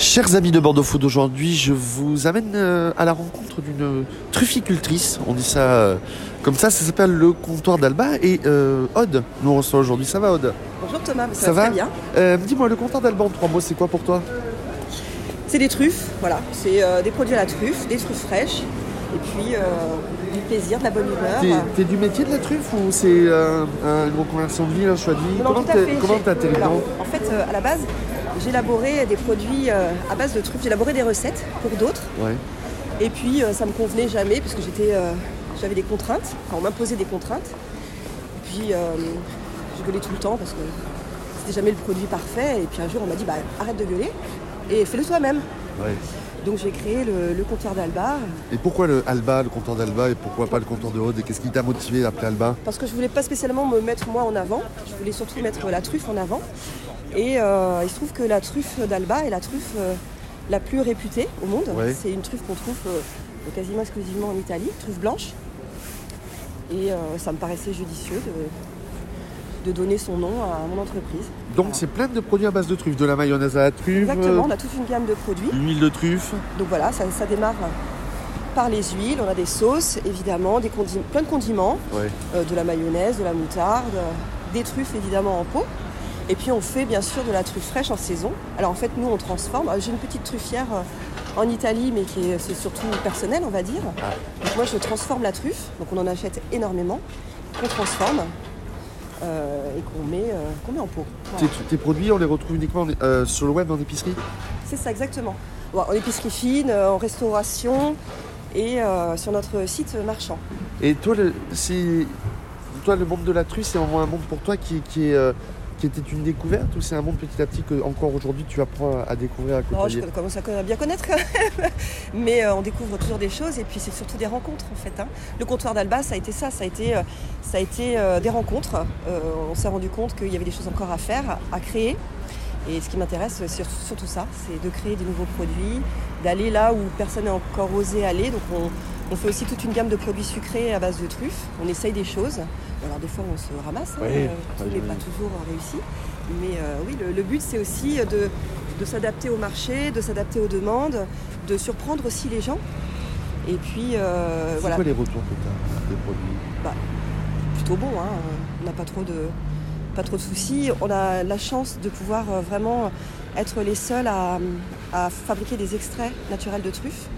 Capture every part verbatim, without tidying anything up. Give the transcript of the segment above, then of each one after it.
Chers amis de Bordeaux Food, aujourd'hui je vous amène à la rencontre d'une trufficultrice, on dit ça comme ça, ça s'appelle le comptoir d'Alba et euh, Aude nous reçoit aujourd'hui. Ça va Aude? Bonjour Thomas, ça, ça va, va très bien. Euh, dis-moi, le comptoir d'Alba en trois mots, c'est quoi pour toi? C'est des truffes, voilà, c'est euh, des produits à la truffe, des truffes fraîches et puis euh, du plaisir, de la bonne humeur. T'es, t'es du métier de la truffe ou c'est euh, une reconversion de vie, un choix de vie? Non, comment t'as tes noms? En fait, euh, à la base, j'ai élaboré des produits euh, à base de truffes, j'ai élaboré des recettes pour d'autres. Ouais. Et puis euh, ça me convenait jamais parce que j'étais, euh, j'avais des contraintes, enfin, on m'imposait des contraintes. Et puis euh, je gueulais tout le temps parce que c'était jamais le produit parfait. Et puis un jour on m'a dit bah, arrête de gueuler et fais-le toi-même. Ouais. Donc j'ai créé le, le comptoir d'Alba. Et pourquoi le Alba, le comptoir d'Alba, et pourquoi pas le comptoir de Aude? Et qu'est-ce qui t'a motivé d'appeler Alba? Parce que je voulais pas spécialement me mettre moi en avant, je voulais surtout mettre la truffe en avant. Et euh, il se trouve que la truffe d'Alba est la truffe euh, la plus réputée au monde. Ouais. C'est une truffe qu'on trouve euh, quasiment exclusivement en Italie, truffe blanche. Et euh, ça me paraissait judicieux de, de donner son nom à mon entreprise. Donc voilà. C'est plein de produits à base de truffe, de la mayonnaise à la truffe. Exactement, on a toute une gamme de produits. L'huile de truffe. Donc voilà, ça, ça démarre par les huiles, on a des sauces évidemment, des condi- plein de condiments, ouais. euh, de la mayonnaise, de la moutarde, euh, des truffes évidemment en pot. Et puis on fait bien sûr de la truffe fraîche en saison. Alors en fait nous on transforme. J'ai une petite truffière en Italie mais qui est, c'est surtout personnel on va dire. Donc moi je transforme la truffe, donc on en achète énormément, qu'on transforme euh, et qu'on met, euh, qu'on met en pot. Voilà. Tes, tes produits on les retrouve uniquement euh, sur le web en épicerie? C'est ça exactement. Bon, en épicerie fine, en restauration et euh, sur notre site marchand. Et toi le, si, toi, le monde de la truffe c'est vraiment un monde pour toi qui, qui est... Euh... qui était une découverte ou c'est un monde petit à petit que encore aujourd'hui tu apprends à découvrir, à côtoyer? Non, je commence à bien connaître quand même, mais euh, on découvre toujours des choses et puis c'est surtout des rencontres en fait. Hein. Le comptoir d'Alba ça a été ça, ça a été, ça a été euh, des rencontres. Euh, on s'est rendu compte qu'il y avait des choses encore à faire, à créer et ce qui m'intéresse c'est surtout ça, c'est de créer des nouveaux produits, d'aller là où personne n'a encore osé aller. Donc on, on fait aussi toute une gamme de produits sucrés à base de truffes, on essaye des choses. Alors des fois on se ramasse, hein, oui, euh, tout n'est pas toujours réussi, mais euh, oui le, le but c'est aussi de, de s'adapter au marché, de s'adapter aux demandes, de surprendre aussi les gens. Et puis euh, c'est voilà. C'est quoi les retours que tu as des produits? Bah, plutôt bon, hein. On n'a pas trop de, pas trop de soucis, on a la chance de pouvoir vraiment être les seuls à, à fabriquer des extraits naturels de truffes.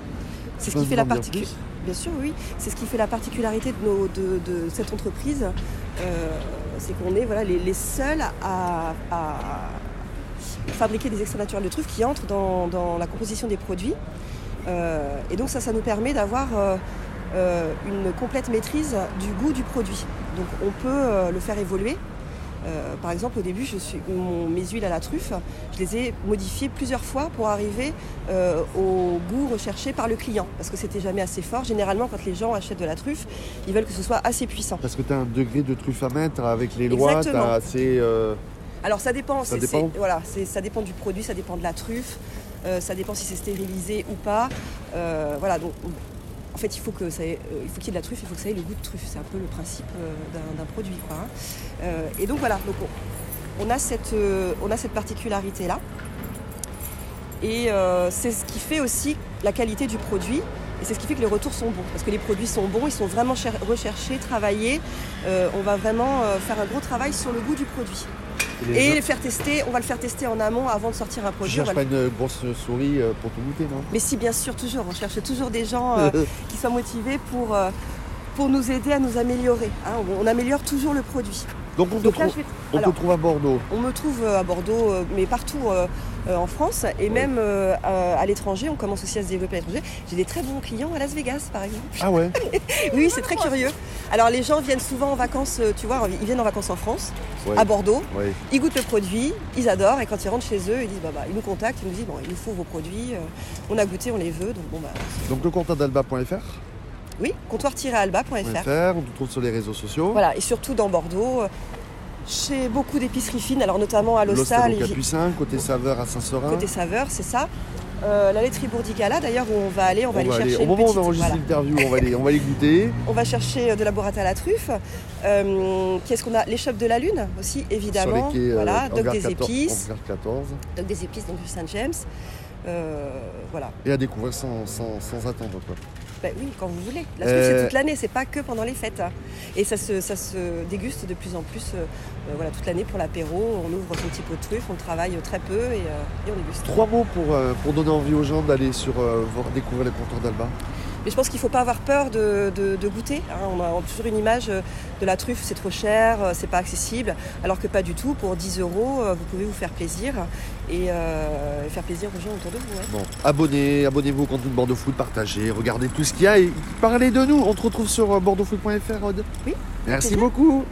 C'est ce qui fait la particularité. Bien sûr, oui. C'est ce qui fait la particularité de, nos, de, de cette entreprise. Euh, c'est qu'on est voilà, les, les seuls à, à fabriquer des extraits naturels de truffes qui entrent dans, dans la composition des produits. Euh, et donc ça, ça nous permet d'avoir euh, une complète maîtrise du goût du produit. Donc on peut euh, le faire évoluer. Euh, par exemple, au début, je suis, mon, mes huiles à la truffe, je les ai modifiées plusieurs fois pour arriver euh, au goût recherché par le client. Parce que c'était jamais assez fort. Généralement, quand les gens achètent de la truffe, ils veulent que ce soit assez puissant. Parce que tu as un degré de truffe à mettre avec les lois. Exactement. T'as assez, euh... Alors ça dépend. Ça, c'est, dépend. C'est, voilà, c'est, ça dépend du produit, ça dépend de la truffe, euh, ça dépend si c'est stérilisé ou pas. Euh, voilà, donc... En fait, il faut, que ça ait, euh, il faut qu'il y ait de la truffe, il faut que ça ait le goût de truffe. C'est un peu le principe euh, d'un, d'un produit, quoi. Hein. Euh, et donc voilà, donc on, on, a cette, euh, on a cette particularité-là. Et euh, c'est ce qui fait aussi la qualité du produit. Et c'est ce qui fait que les retours sont bons. Parce que les produits sont bons, ils sont vraiment cher- recherchés, travaillés. Euh, on va vraiment euh, faire un gros travail sur le goût du produit. Et, et le faire tester, on va le faire tester en amont avant de sortir un produit. Tu ne cherches pas le... une grosse souris pour tout goûter, non? Mais si, bien sûr, toujours. On cherche toujours des gens euh, qui soient motivés pour, euh, pour nous aider à nous améliorer. Hein, on, on améliore toujours le produit. Donc on, Donc te, là, trou- vais... on Alors, te trouve à Bordeaux? On me trouve à Bordeaux, mais partout euh, euh, en France et ouais. même euh, à, à l'étranger. On commence aussi à se développer à l'étranger. J'ai des très bons clients à Las Vegas, par exemple. Ah ouais? Oui, c'est très curieux. Alors les gens viennent souvent en vacances, tu vois, ils viennent en vacances en France, ouais. à Bordeaux. Ouais. Ils goûtent le produit, ils adorent et quand ils rentrent chez eux, ils disent bah, bah ils nous contactent, ils nous disent bon, il nous faut vos produits, euh, on a goûté, on les veut. Donc bon bah. Donc le comptoir d'alba point f r. Oui, comptoir tiret alba point f r. On te trouve sur les réseaux sociaux. Voilà, et surtout dans Bordeaux, chez beaucoup d'épiceries fines, alors notamment à l'hostal. L'hostal au Capucin, Côté saveur à Saint-Serein. Côté saveur, c'est ça. Euh, la laiterie Bourdigala, d'ailleurs, où on va aller, on va on aller va chercher. Aller. Au moment où petite... on enregistre voilà. l'interview, on va aller, on va aller goûter. On va chercher de la burrata à la truffe. Euh, qu'est-ce qu'on a? L'échoppe de la Lune aussi, évidemment. Sur les quais, voilà, euh, donc des quatorze, épices. quatorze. Donc des épices, donc du Saint-James. Euh, voilà. Et à découvrir sans, sans, sans attendre, quoi. Ben oui, quand vous voulez. La soupe, euh... c'est toute l'année, c'est pas que pendant les fêtes. Et ça se, ça se déguste de plus en plus, euh, voilà, toute l'année pour l'apéro. On ouvre son petit pot de truffe, on travaille très peu et, euh, et on déguste. Trois mots pour, euh, pour donner envie aux gens d'aller sur euh, voir, découvrir les comptoirs d'Alba. Mais je pense qu'il ne faut pas avoir peur de, de, de goûter. Hein. On a toujours une image de la truffe, c'est trop cher, c'est pas accessible, alors que pas du tout. Pour dix euros, vous pouvez vous faire plaisir et euh, faire plaisir aux gens autour de vous. Hein. Bon, abonnez, abonnez-vous au contenu de Bordeaux Food, partagez, regardez tout ce qu'il y a et parlez de nous. On te retrouve sur bordeaux food point f r, Aude. Oui. Merci beaucoup.